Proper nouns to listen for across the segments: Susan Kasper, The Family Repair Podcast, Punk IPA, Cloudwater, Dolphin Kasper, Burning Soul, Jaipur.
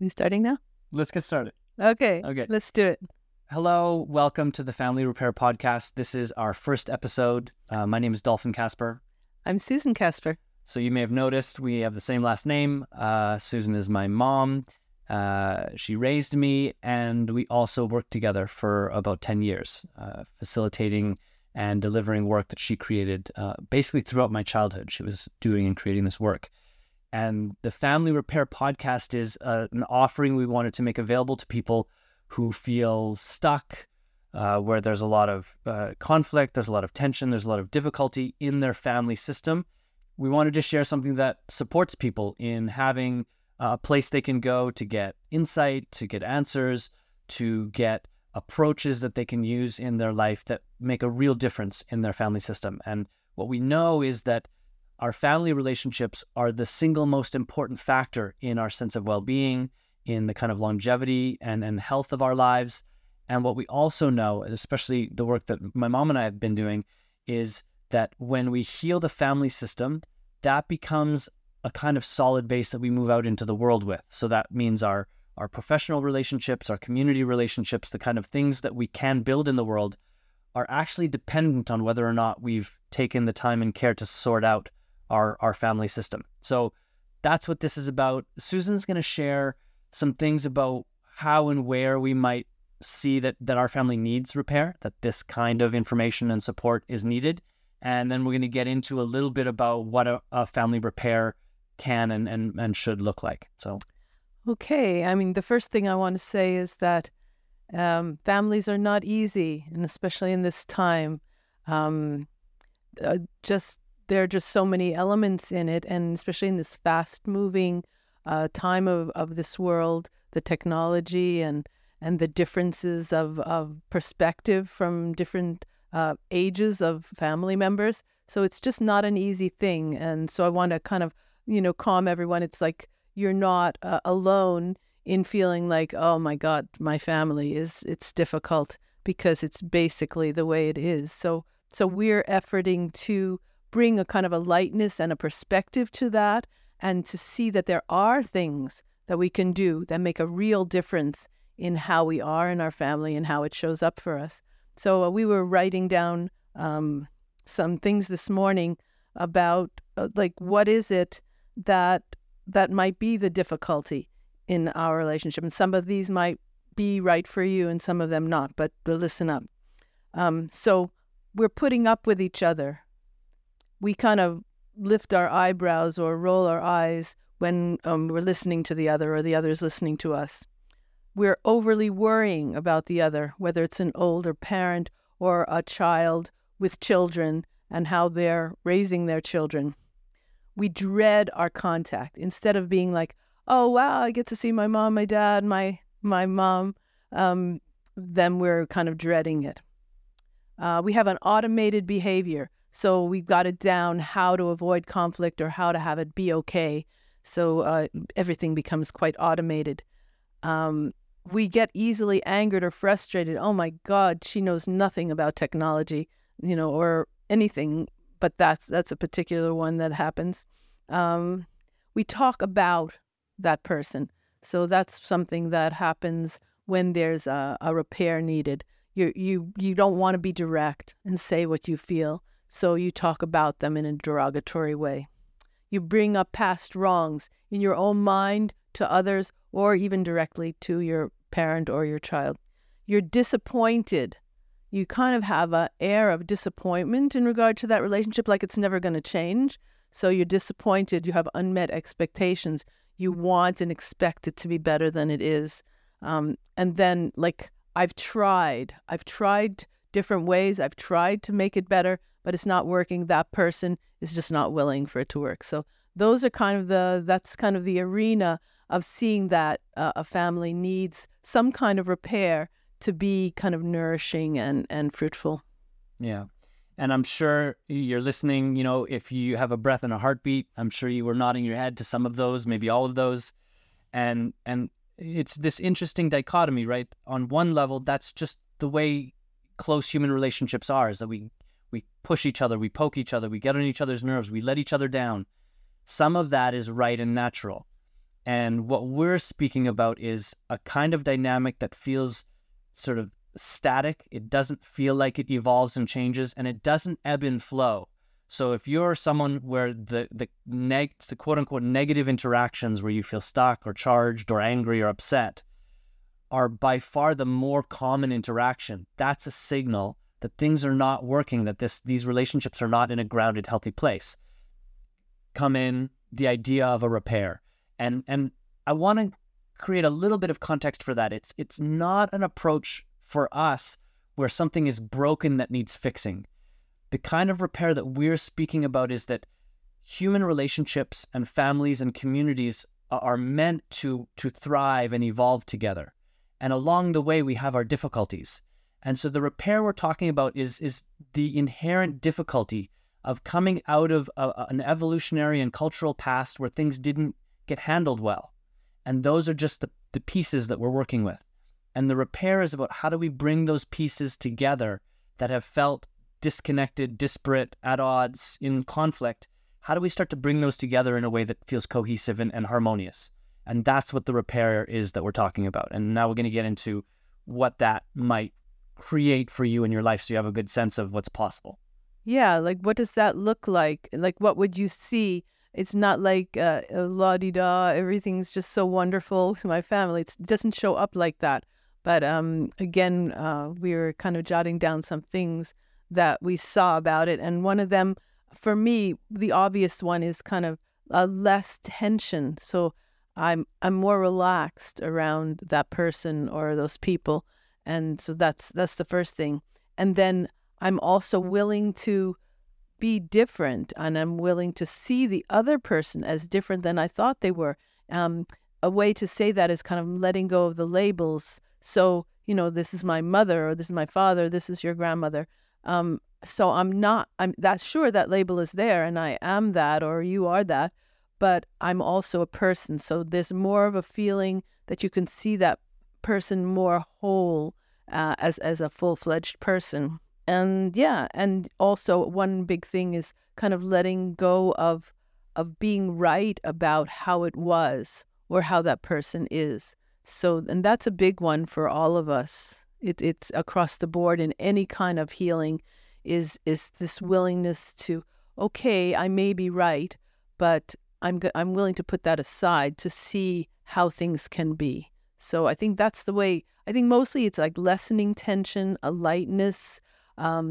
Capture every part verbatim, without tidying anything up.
Are you starting now? Let's get started. Okay. Okay. Let's do it. Hello. Welcome to the Family Repair Podcast. This is our first episode. Uh, my name is Dolphin Kasper. I'm Susan Kasper. So you may have noticed we have the same last name. Uh, Susan is my mom. Uh, she raised me, and we also worked together for about ten years, uh, facilitating and delivering work that she created uh, basically throughout my childhood. She was doing and creating this work. And the Family Repair Podcast is uh, an offering we wanted to make available to people who feel stuck, uh, where there's a lot of uh, conflict, there's a lot of tension, there's a lot of difficulty in their family system. We wanted to share something that supports people in having a place they can go to get insight, to get answers, to get approaches that they can use in their life that make a real difference in their family system. And what we know is that our family relationships are the single most important factor in our sense of well-being, in the kind of longevity and, and health of our lives. And what we also know, especially the work that my mom and I have been doing, is that when we heal the family system, that becomes a kind of solid base that we move out into the world with. So that means our, our professional relationships, our community relationships, the kind of things that we can build in the world are actually dependent on whether or not we've taken the time and care to sort out our, our family system. So that's what this is about. Susan's going to share some things about how and where we might see that, that our family needs repair, that this kind of information and support is needed. And then we're going to get into a little bit about what a, a family repair can and, and, and should look like. So, okay. I mean, the first thing I want to say is that um, families are not easy, and especially in this time, um, uh, just there are just so many elements in it, and especially in this fast-moving Uh, time of, of this world, the technology and and the differences of, of perspective from different uh, ages of family members. So it's just not an easy thing. And so I want to kind of, you know, calm everyone. It's like you're not uh, alone in feeling like, oh, my God, my family is, it's difficult, because it's basically the way it is. So so we're efforting to bring a kind of a lightness and a perspective to that, and to see that there are things that we can do that make a real difference in how we are in our family and how it shows up for us. So uh, we were writing down um, some things this morning about uh, like, what is it that that might be the difficulty in our relationship? And some of these might be right for you and some of them not, but listen up. Um, so we're putting up with each other. We kind of lift our eyebrows or roll our eyes when um, we're listening to the other or the other's listening to us. We're overly worrying about the other, whether it's an older parent or a child with children and how they're raising their children. We dread our contact. Instead of being like, oh, wow, I get to see my mom, my dad, my, my mom, um, then we're kind of dreading it. Uh, we have an automated behavior. So we've got it down how to avoid conflict or how to have it be okay. So uh, everything becomes quite automated. Um, we get easily angered or frustrated. Oh my God, she knows nothing about technology, you know, or anything. But that's that's a particular one that happens. Um, we talk about that person. So that's something that happens when there's a, a repair needed. You you you don't want to be direct and say what you feel. So you talk about them in a derogatory way. You bring up past wrongs in your own mind to others or even directly to your parent or your child. You're disappointed. You kind of have an air of disappointment in regard to that relationship, like it's never going to change. So you're disappointed. You have unmet expectations. You want and expect it to be better than it is. Um, and then, like, I've tried. I've tried different ways. I've tried to make it better, but it's not working. That person is just not willing for it to work. So those are kind of the, that's kind of the arena of seeing that uh, a family needs some kind of repair to be kind of nourishing and, and fruitful. Yeah. And I'm sure you're listening, you know, if you have a breath and a heartbeat, I'm sure you were nodding your head to some of those, maybe all of those. And, and it's this interesting dichotomy, right? On one level, that's just the way close human relationships are, is that we, we push each other, we poke each other, we get on each other's nerves, we let each other down. Some of that is right and natural. And what we're speaking about is a kind of dynamic that feels sort of static. It doesn't feel like it evolves and changes, and it doesn't ebb and flow. So if you're someone where the the, neg- the quote-unquote negative interactions where you feel stuck or charged or angry or upset are by far the more common interaction, that's a signal that things are not working, that this these relationships are not in a grounded, healthy place. Come in the idea of a repair. And and I want to create a little bit of context for that. It's it's not an approach for us where something is broken that needs fixing. The kind of repair that we're speaking about is that human relationships and families and communities are meant to to thrive and evolve together. And along the way, we have our difficulties. And so the repair we're talking about is is the inherent difficulty of coming out of a, an evolutionary and cultural past where things didn't get handled well. And those are just the, the pieces that we're working with. And the repair is about how do we bring those pieces together that have felt disconnected, disparate, at odds, in conflict. How do we start to bring those together in a way that feels cohesive and, and harmonious? And that's what the repair is that we're talking about. And now we're going to get into what that might create for you in your life so you have a good sense of what's possible. Yeah, like what does that look like? Like what would you see? It's not like uh, la-di-da, everything's just so wonderful to my family. It's, it doesn't show up like that. But um, again, uh, we were kind of jotting down some things that we saw about it. And one of them, for me, the obvious one is kind of uh, less tension. So I'm I'm more relaxed around that person or those people. And so that's that's the first thing. And then I'm also willing to be different, and I'm willing to see the other person as different than I thought they were. Um, a way to say that is kind of letting go of the labels. So, you know, this is my mother, or this is my father, this is your grandmother. Um, so I'm not, I'm that's sure that label is there and I am that, or you are that, but I'm also a person. So there's more of a feeling that you can see that person more whole uh, as, as a full-fledged person. And yeah, and also one big thing is kind of letting go of of being right about how it was or how that person is. So, and that's a big one for all of us. It, it's across the board in any kind of healing is is this willingness to, okay, I may be right, but I'm I'm willing to put that aside to see how things can be. So I think that's the way, I think mostly it's like lessening tension, a lightness, Um,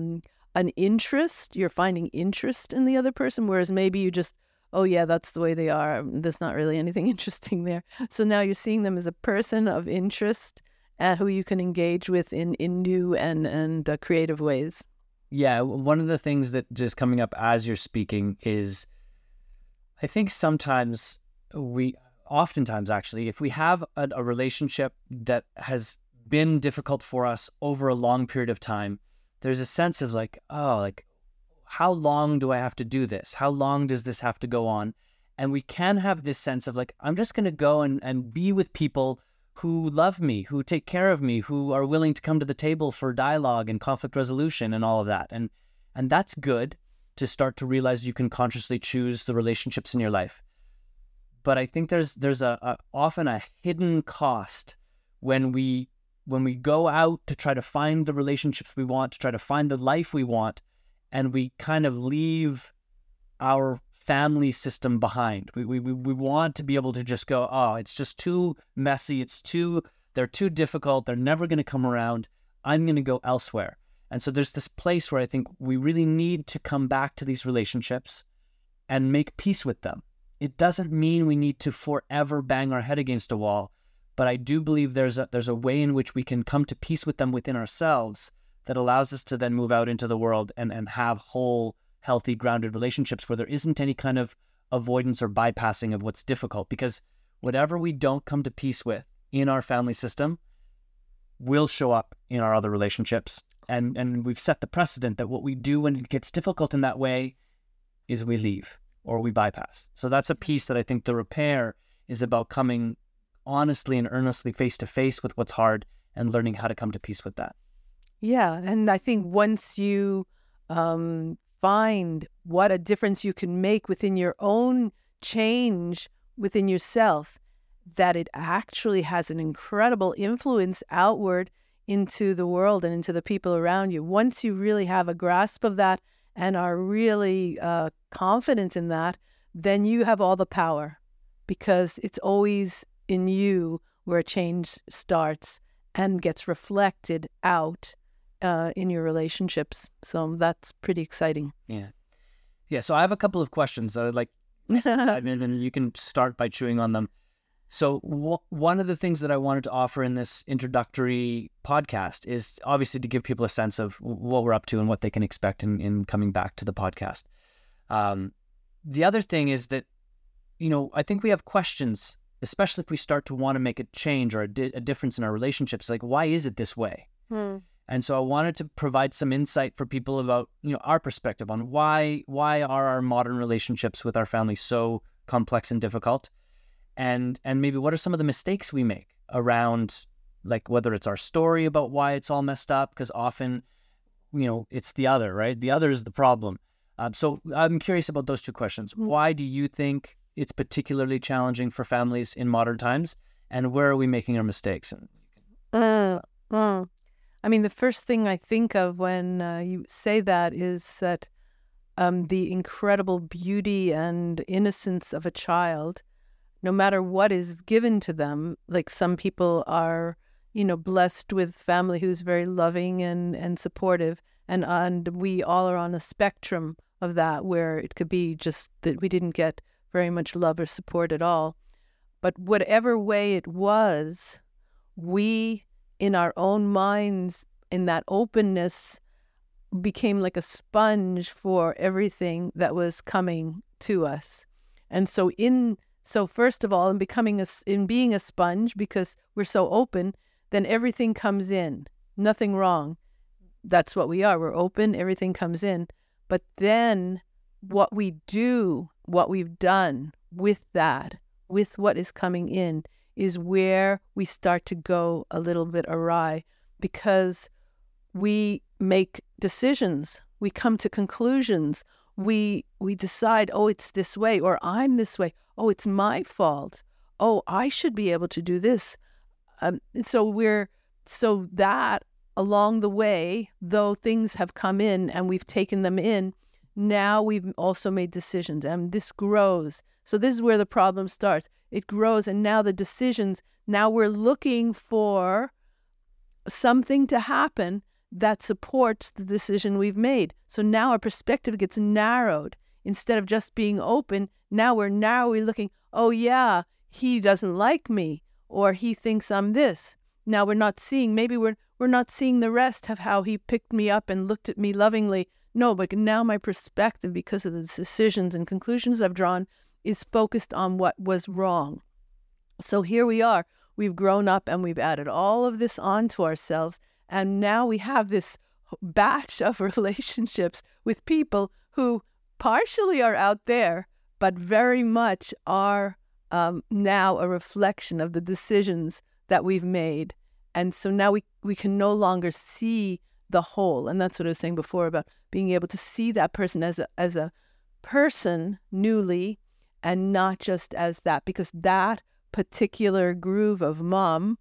an interest, you're finding interest in the other person, whereas maybe you just, oh yeah, that's the way they are. There's not really anything interesting there. So now you're seeing them as a person of interest and who you can engage with in, in new and, and uh, creative ways. Yeah. One of the things that just coming up as you're speaking is, I think sometimes we, oftentimes actually, if we have a, a relationship that has been difficult for us over a long period of time, there's a sense of like, oh, like, how long do I have to do this? How long does this have to go on? And we can have this sense of like, I'm just going to go and, and be with people who love me, who take care of me, who are willing to come to the table for dialogue and conflict resolution and all of that. And and that's good to start to realize you can consciously choose the relationships in your life. But I think there's there's a, a often a hidden cost when we when we go out to try to find the relationships we want, to try to find the life we want, and we kind of leave our family system behind. We we we want to be able to just go, oh, it's just too messy. It's too, they're too difficult. They're never going to come around. I'm going to go elsewhere. And so there's this place where I think we really need to come back to these relationships and make peace with them. It doesn't mean we need to forever bang our head against a wall. But I do believe there's a, there's a way in which we can come to peace with them within ourselves that allows us to then move out into the world and, and have whole, healthy, grounded relationships where there isn't any kind of avoidance or bypassing of what's difficult. Because whatever we don't come to peace with in our family system will show up in our other relationships. And, and we've set the precedent that what we do when it gets difficult in that way is we leave or we bypass. So that's a piece that I think the repair is about, coming honestly and earnestly face to face with what's hard and learning how to come to peace with that. Yeah. And I think once you um, find what a difference you can make within your own change within yourself, that it actually has an incredible influence outward into the world and into the people around you. Once you really have a grasp of that and are really uh, confident in that, then you have all the power, because it's always in you where change starts and gets reflected out uh, in your relationships. So that's pretty exciting. Yeah. Yeah. So I have a couple of questions that I'd like, I mean, and you can start by chewing on them. So w- one of the things that I wanted to offer in this introductory podcast is obviously to give people a sense of what we're up to and what they can expect in, in coming back to the podcast. Um, the other thing is that, you know, I think we have questions, especially if we start to want to make a change or a, di- a difference in our relationships, like, why is it this way? Hmm. And so I wanted to provide some insight for people about, you know, our perspective on why why are our modern relationships with our family so complex and difficult? And and maybe what are some of the mistakes we make around, like, whether it's our story about why it's all messed up, because often, you know, it's the other, right? The other is the problem. Um, so I'm curious about those two questions. Why do you think it's particularly challenging for families in modern times? And where are we making our mistakes? And uh, uh, I mean, the first thing I think of when uh, you say that is that um, the incredible beauty and innocence of a child, no matter what is given to them. Like, some people are, you know, blessed with family who's very loving and, and supportive. And, and we all are on a spectrum of that, where it could be just that we didn't get very much love or support at all. But whatever way it was, we, in our own minds, in that openness, became like a sponge for everything that was coming to us. And so in So first of all, in becoming a, in being a sponge, because we're so open, then everything comes in. Nothing wrong. That's what we are. We're open. Everything comes in. But then what we do, what we've done with that, with what is coming in, is where we start to go a little bit awry, because we make decisions. We come to conclusions. We we decide, oh, it's this way, or I'm this way. Oh, it's my fault. Oh, I should be able to do this. Um, so we're so that along the way, though things have come in and we've taken them in, now we've also made decisions, and this grows. So this is where the problem starts. It grows, and now the decisions. Now we're looking for something to happen that supports the decision we've made. So now our perspective gets narrowed. Instead of just being open, now we're narrowly looking, oh yeah, he doesn't like me, or he thinks I'm this. Now we're not seeing, maybe we're we're not seeing the rest of how he picked me up and looked at me lovingly. No, but now my perspective, because of the decisions and conclusions I've drawn, is focused on what was wrong. So here we are. We've grown up and we've added all of this onto ourselves. And now we have this batch of relationships with people who partially are out there, but very much are um, now a reflection of the decisions that we've made. And so now we, we can no longer see the whole. And that's what I was saying before about being able to see that person as a, as a person newly, and not just as that, because that particular groove of mom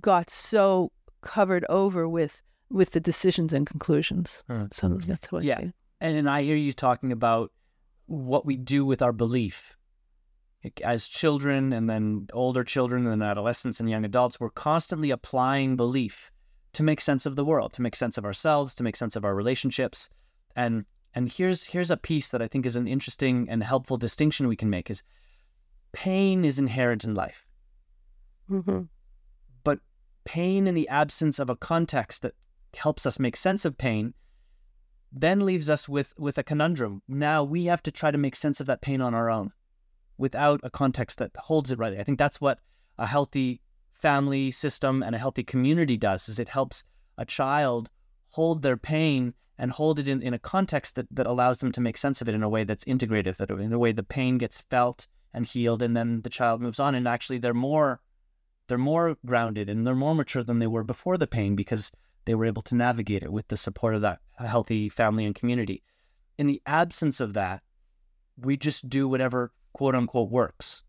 got so covered over with with the decisions and conclusions. Mm. So that's what I yeah. see. And, and I hear you talking about what we do with our belief. Like, as children, and then older children, and adolescents and young adults, we're constantly applying belief to make sense of the world, to make sense of ourselves, to make sense of our relationships. And and here's here's a piece that I think is an interesting and helpful distinction we can make, is pain is inherent in life. Mm-hmm. Pain in the absence of a context that helps us make sense of pain then leaves us with, with a conundrum. Now we have to try to make sense of that pain on our own without a context that holds it right. I think that's what a healthy family system and a healthy community does, is it helps a child hold their pain and hold it in, in a context that, that allows them to make sense of it in a way that's integrative, that in a way the pain gets felt and healed, and then the child moves on, and actually they're more They're more grounded and they're more mature than they were before the pain, because they were able to navigate it with the support of that healthy family and community. In the absence of that, we just do whatever quote unquote works.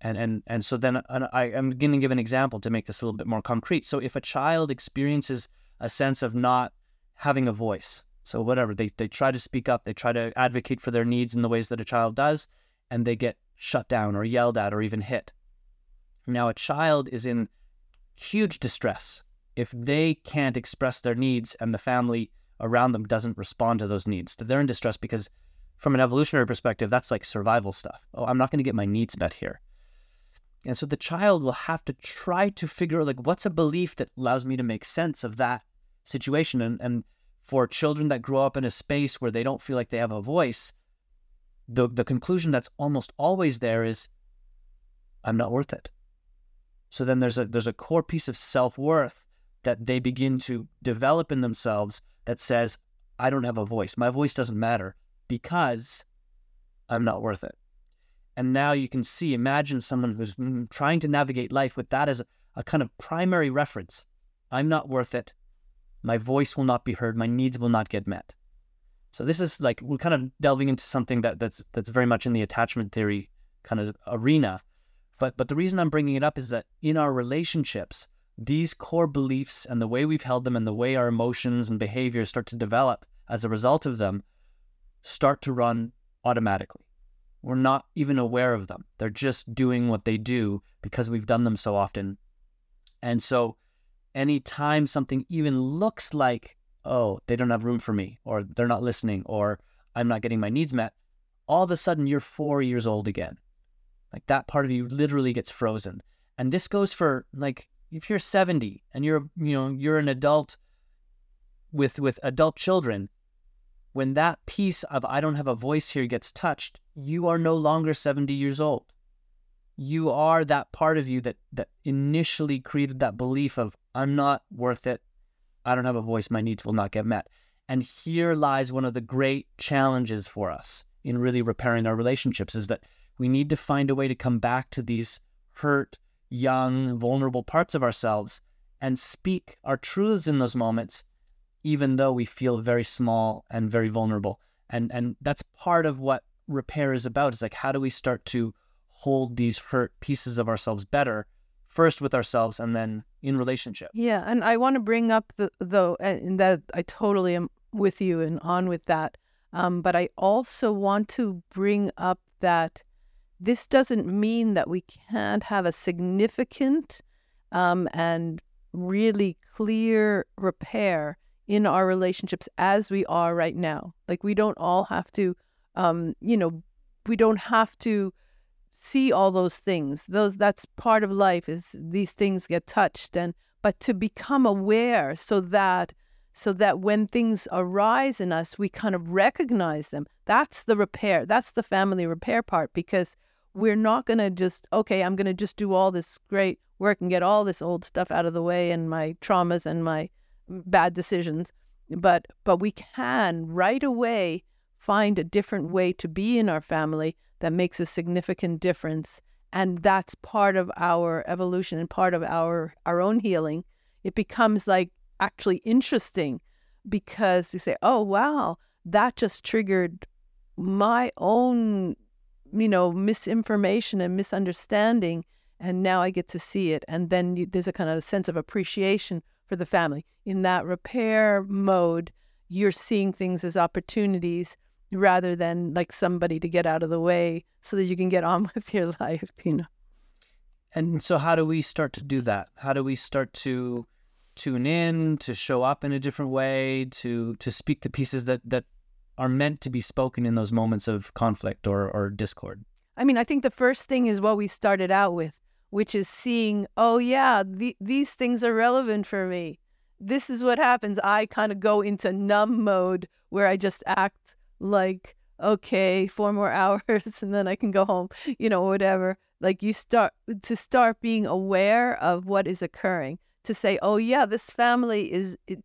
And and and so then I, I'm going to give an example to make this a little bit more concrete. So if a child experiences a sense of not having a voice, so whatever, they, they try to speak up, they try to advocate for their needs in the ways that a child does, and they get shut down or yelled at or even hit. Now, a child is in huge distress if they can't express their needs and the family around them doesn't respond to those needs. They're in distress because from an evolutionary perspective, that's like survival stuff. Oh, I'm not going to get my needs met here. And so the child will have to try to figure out, like, what's a belief that allows me to make sense of that situation? And, and for children that grow up in a space where they don't feel like they have a voice, the the conclusion that's almost always there is, I'm not worth it. So then there's a there's a core piece of self-worth that they begin to develop in themselves that says, I don't have a voice. My voice doesn't matter because I'm not worth it. And now you can see, imagine someone who's trying to navigate life with that as a, a kind of primary reference. I'm not worth it. My voice will not be heard. My needs will not get met. So this is like, we're kind of delving into something that, that's that's very much in the attachment theory kind of arena. But but the reason I'm bringing it up is that in our relationships, these core beliefs and the way we've held them and the way our emotions and behaviors start to develop as a result of them start to run automatically. We're not even aware of them. They're just doing what they do because we've done them so often. And so anytime something even looks like, oh, they don't have room for me, or they're not listening, or I'm not getting my needs met, all of a sudden you're four years old again. Like, that part of you literally gets frozen. And this goes for, like, if you're seventy and you're, you know, you're an adult with with adult children, when that piece of I don't have a voice here gets touched, you are no longer seventy years old. You are that part of you that that initially created that belief of I'm not worth it. I don't have a voice. My needs will not get met. And here lies one of the great challenges for us in really repairing our relationships, is that we need to find a way to come back to these hurt, young, vulnerable parts of ourselves and speak our truths in those moments, even though we feel very small and very vulnerable. And and that's part of what repair is about, is like, how do we start to hold these hurt pieces of ourselves better, first with ourselves and then in relationship. Yeah, and I want to bring up, the though, and that I totally am with you and on with that, um, but I also want to bring up that this doesn't mean that we can't have a significant um, and really clear repair in our relationships as we are right now. Like, we don't all have to, um, you know, we don't have to see all those things. Those, that's part of life, is these things get touched, and but to become aware so that so that when things arise in us, we kind of recognize them. That's the repair. That's the family repair part, because we're not going to just, okay, I'm going to just do all this great work and get all this old stuff out of the way and my traumas and my bad decisions, but but we can right away find a different way to be in our family that makes a significant difference. And that's part of our evolution and part of our our own healing. It becomes like actually interesting, because you say, oh wow, that just triggered my own, you know, misinformation and misunderstanding, and now I get to see it. And then you, there's a kind of sense of appreciation for the family. In that repair mode, you're seeing things as opportunities rather than like somebody to get out of the way so that you can get on with your life, you know. And so how do we start to do that? How do we start to tune in, to show up in a different way, to to speak the pieces that, that are meant to be spoken in those moments of conflict or, or discord? I mean, I think the first thing is what we started out with, which is seeing, oh yeah, the, these things are relevant for me. This is what happens. I kind of go into numb mode where I just act like, okay, four more hours and then I can go home, you know, whatever. Like, you start to start being aware of what is occurring, to say, oh yeah, this family is, it,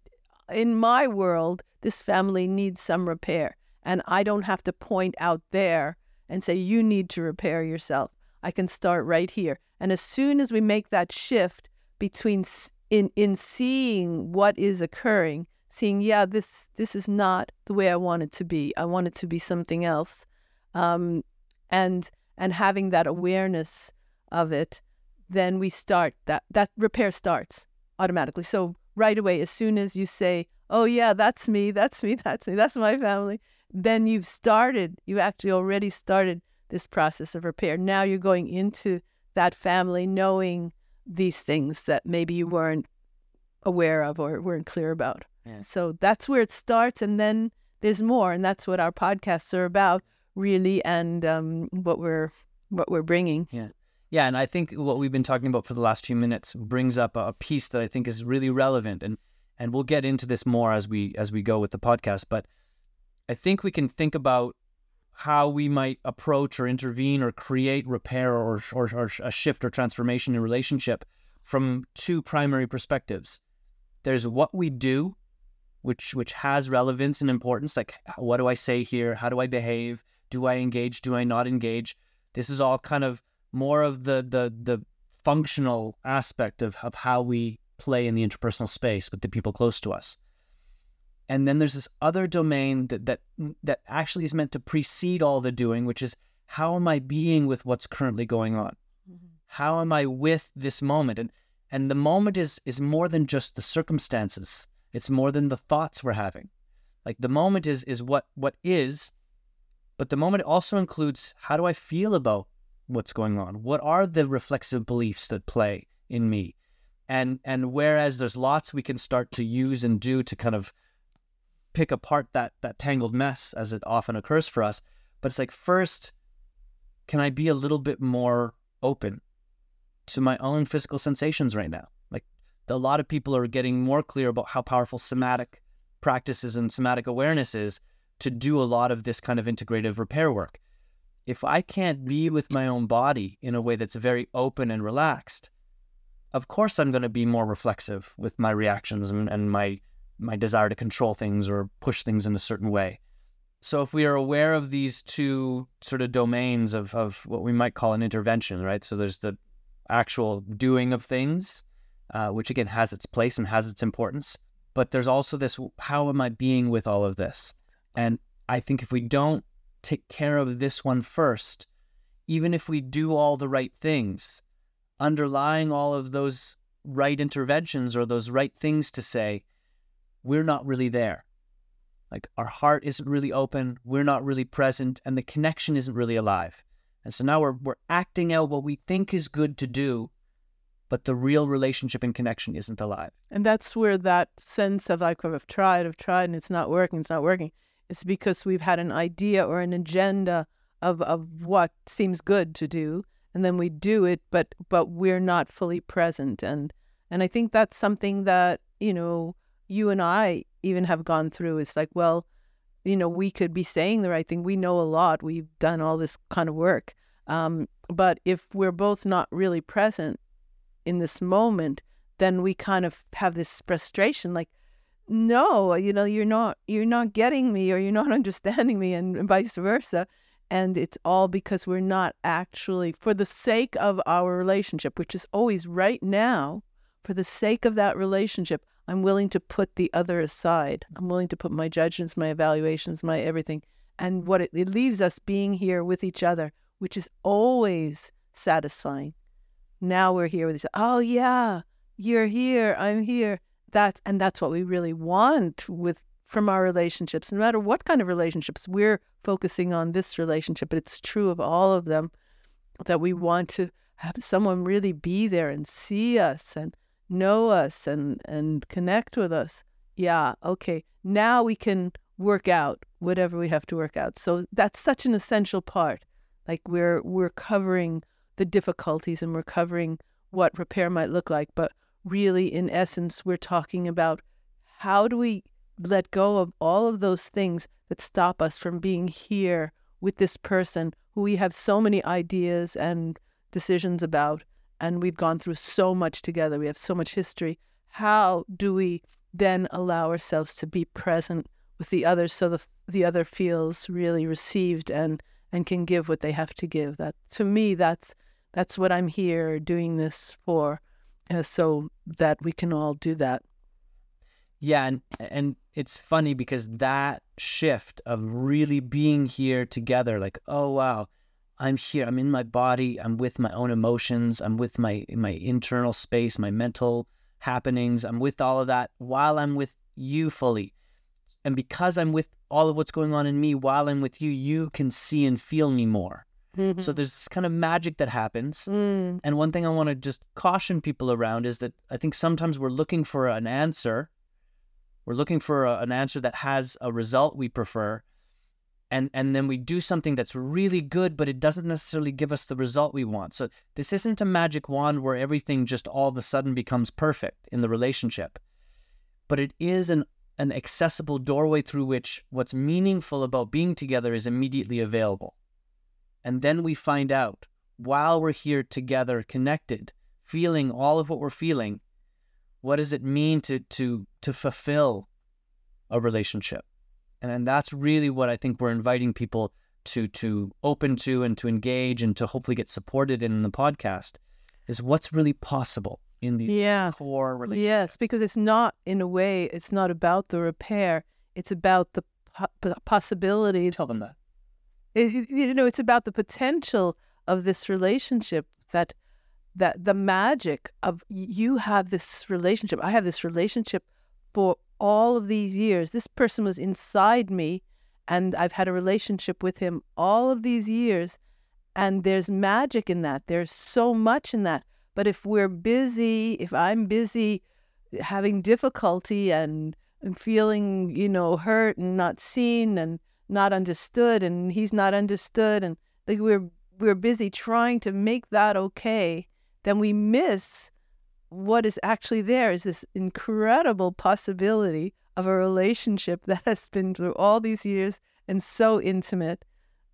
in my world, this family needs some repair. And I don't have to point out there and say, you need to repair yourself. I can start right here. And as soon as we make that shift between in in seeing what is occurring, seeing, yeah, this this is not the way I want it to be. I want it to be something else. Um, and and having that awareness of it, then we start that, that repair starts automatically. So right away, as soon as you say, oh yeah, that's me, that's me, that's me, that's my family, then you've started, you actually already started this process of repair. Now you're going into that family knowing these things that maybe you weren't aware of or weren't clear about. Yeah. So that's where it starts, and then there's more, and that's what our podcasts are about, really, and um, what we're what we're bringing. Yeah. Yeah, and I think what we've been talking about for the last few minutes brings up a piece that I think is really relevant, and and we'll get into this more as we as we go with the podcast. But I think we can think about how we might approach or intervene or create repair or or, or a shift or transformation in relationship from two primary perspectives. There's what we do, which which has relevance and importance. Like, what do I say here? How do I behave? Do I engage? Do I not engage? This is all kind of more of the the the functional aspect of, of how we play in the interpersonal space with the people close to us. And then there's this other domain that that that actually is meant to precede all the doing, which is, how am I being with what's currently going on? Mm-hmm. How am I with this moment? And and the moment is is more than just the circumstances. It's more than the thoughts we're having. Like, the moment is is what what is, but the moment also includes, how do I feel about what's going on? What are the reflexive beliefs that play in me? And and whereas there's lots we can start to use and do to kind of pick apart that that tangled mess, as it often occurs for us, but it's like, first, can I be a little bit more open to my own physical sensations right now? Like, a lot of people are getting more clear about how powerful somatic practices and somatic awareness is to do a lot of this kind of integrative repair work. If I can't be with my own body in a way that's very open and relaxed, of course I'm going to be more reflexive with my reactions and, and my my desire to control things or push things in a certain way. So if we are aware of these two sort of domains of, of what we might call an intervention, right? So there's the actual doing of things, uh, which again has its place and has its importance. But there's also this, how am I being with all of this? And I think if we don't take care of this one first, even if we do all the right things, underlying all of those right interventions or those right things to say, we're not really there. Like, our heart isn't really open, we're not really present, and the connection isn't really alive. And so now we're we're acting out what we think is good to do, but the real relationship and connection isn't alive. And that's where that sense of, like, I've tried, I've tried, and it's not working, it's not working. It's because we've had an idea or an agenda of, of what seems good to do, and then we do it, but but we're not fully present. And and I think that's something that, you know, you and I even have gone through. It's like, well, you know, we could be saying the right thing. We know a lot. We've done all this kind of work. Um, but if we're both not really present in this moment, then we kind of have this frustration, like, no, you know, you're not, you're not getting me, or you're not understanding me, and, and vice versa. And it's all because we're not actually, for the sake of our relationship, which is always right now, for the sake of that relationship, I'm willing to put the other aside. I'm willing to put my judgments, my evaluations, my everything. And what it, it leaves us being here with each other, which is always satisfying. Now we're here with this, oh yeah, you're here, I'm here. That's, and that's what we really want with from our relationships, no matter what kind of relationships. We're focusing on this relationship, but it's true of all of them, that we want to have someone really be there and see us and know us and, and connect with us. Yeah, okay, now we can work out whatever we have to work out. So that's such an essential part. Like, we're we're covering the difficulties and we're covering what repair might look like, but really, in essence, we're talking about, how do we let go of all of those things that stop us from being here with this person who we have so many ideas and decisions about, and we've gone through so much together, we have so much history. How do we then allow ourselves to be present with the other, so the the other feels really received and and can give what they have to give? That, to me, that's that's what I'm here doing this for. Uh, so that we can all do that. Yeah, and and it's funny because that shift of really being here together, like, oh wow, I'm here, I'm in my body, I'm with my own emotions, I'm with my my internal space, my mental happenings, I'm with all of that while I'm with you fully. And because I'm with all of what's going on in me while I'm with you, you can see and feel me more. Mm-hmm. So there's this kind of magic that happens. Mm. And one thing I want to just caution people around is that I think sometimes we're looking for an answer. We're looking for a, an answer that has a result we prefer. And and then we do something that's really good, but it doesn't necessarily give us the result we want. So this isn't a magic wand where everything just all of a sudden becomes perfect in the relationship. But it is an an accessible doorway through which what's meaningful about being together is immediately available. And then we find out, while we're here together, connected, feeling all of what we're feeling, what does it mean to to to fulfill a relationship? And, and that's really what I think we're inviting people to to open to and to engage and to hopefully get supported in the podcast, is what's really possible in these yeah. core relationships. Yes, because it's not, in a way, it's not about the repair. It's about the po- possibility. Tell them that. It, you know, it's about the potential of this relationship, that that the magic of you have this relationship. I have this relationship for all of these years. This person was inside me, and I've had a relationship with him all of these years. And there's magic in that. There's so much in that. But if we're busy, if I'm busy having difficulty and, and feeling, you know, hurt and not seen and not understood, and he's not understood, and like we're we're busy trying to make that okay, then we miss what is actually there, is this incredible possibility of a relationship that has been through all these years and so intimate.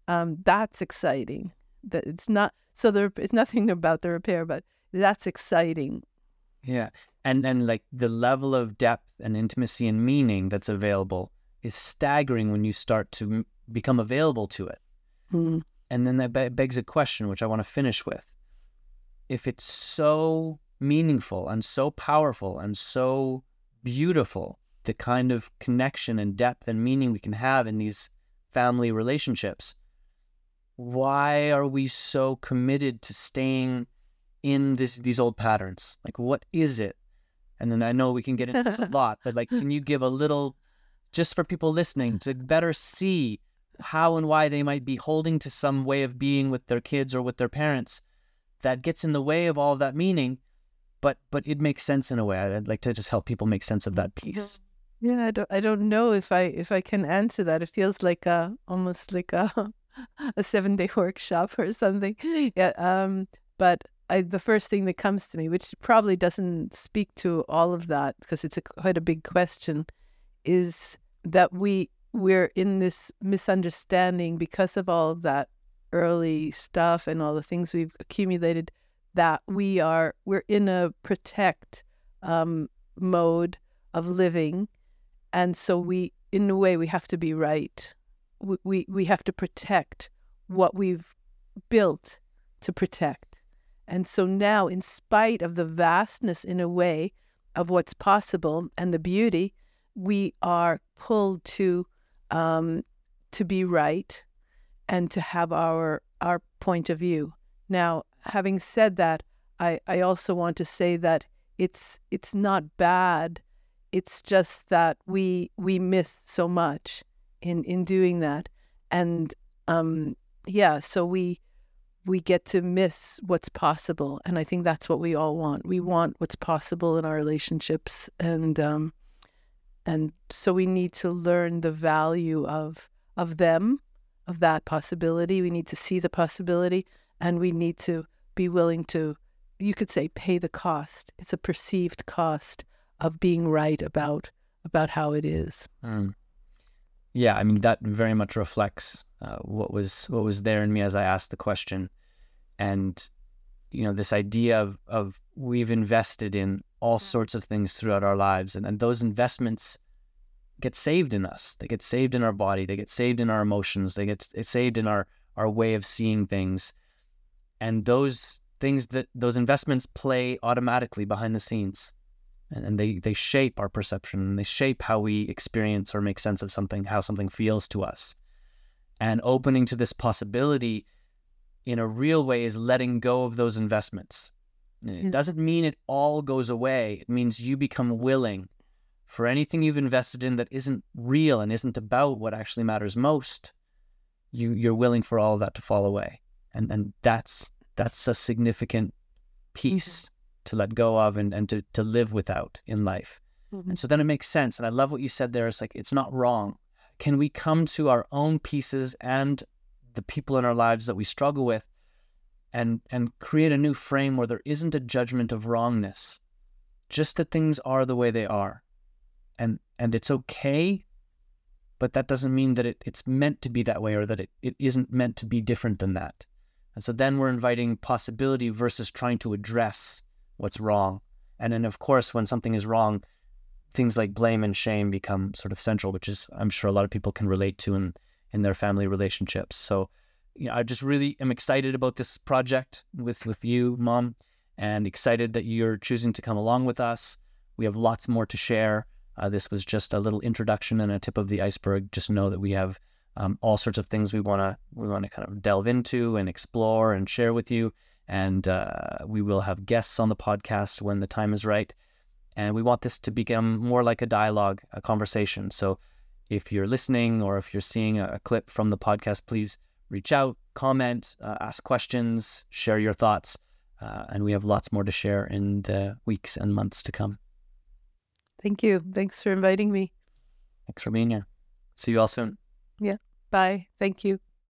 Um, that's exciting. That it's not so there. It's nothing about the repair, but that's exciting. Yeah, and and like the level of depth and intimacy and meaning that's available is staggering when you start to become available to it. Mm. And then that be- begs a question, which I want to finish with. If it's so meaningful and so powerful and so beautiful, the kind of connection and depth and meaning we can have in these family relationships, why are we so committed to staying in this, these old patterns? Like, what is it? And then I know we can get into this a lot, but like, can you give a little... just for people listening to better see how and why they might be holding to some way of being with their kids or with their parents that gets in the way of all of that meaning, but but it makes sense in a way. I'd like to just help people make sense of that piece. Yeah, I don't, I don't know if I if I can answer that. It feels like a almost like a a seven day workshop or something. Yeah, um, but I, the first thing that comes to me, which probably doesn't speak to all of that because it's a, quite a big question, is that we we're in this misunderstanding because of all of that early stuff and all the things we've accumulated, that we are we're in a protect um, mode of living, and so we in a way we have to be right. We we, we have to protect what we've built to protect, and so now, in spite of the vastness in a way of what's possible and the beauty, we are pulled to um, to be right and to have our our point of view. Now, having said that, I, I also want to say that it's it's not bad. It's just that we we miss so much in, in doing that, and um, yeah, so we we get to miss what's possible, and I think that's what we all want. We want what's possible in our relationships, and. Um, And so we need to learn the value of of them, of that possibility. We need to see the possibility, and we need to be willing to, you could say, pay the cost. It's a perceived cost of being right about about how it is. Mm. Yeah, I mean, that very much reflects uh, what was what was there in me as I asked the question, and you know, this idea of of we've invested in all sorts of things throughout our lives. And, and those investments get saved in us. They get saved in our body. They get saved in our emotions. They get saved in our, our way of seeing things. And those things, that those investments play automatically behind the scenes. And, and they, they shape our perception. And they shape how we experience or make sense of something, how something feels to us. And opening to this possibility in a real way is letting go of those investments. And it doesn't mean it all goes away. It means you become willing for anything you've invested in that isn't real and isn't about what actually matters most. You, you're willing for all of that to fall away. And and that's that's a significant piece mm-hmm. to let go of and, and to, to live without in life. Mm-hmm. And so then it makes sense. And I love what you said there. It's like, it's not wrong. Can we come to our own pieces and the people in our lives that we struggle with and and create a new frame where there isn't a judgment of wrongness, just that things are the way they are. And and it's okay, but that doesn't mean that it, it's meant to be that way or that it, it isn't meant to be different than that. And so then we're inviting possibility versus trying to address what's wrong. And then, of course, when something is wrong, things like blame and shame become sort of central, which is, I'm sure, a lot of people can relate to in, in their family relationships. So, you know, I just really am excited about this project with, with you, Mom, and excited that you're choosing to come along with us. We have lots more to share. Uh, this was just a little introduction and a tip of the iceberg. Just know that we have um, all sorts of things we want to we want to kind of delve into and explore and share with you. And uh, we will have guests on the podcast when the time is right. And we want this to become more like a dialogue, a conversation. So if you're listening or if you're seeing a clip from the podcast, please reach out, comment, uh, ask questions, share your thoughts. Uh, and we have lots more to share in the weeks and months to come. Thank you. Thanks for inviting me. Thanks for being here. See you all soon. Yeah. Bye. Thank you.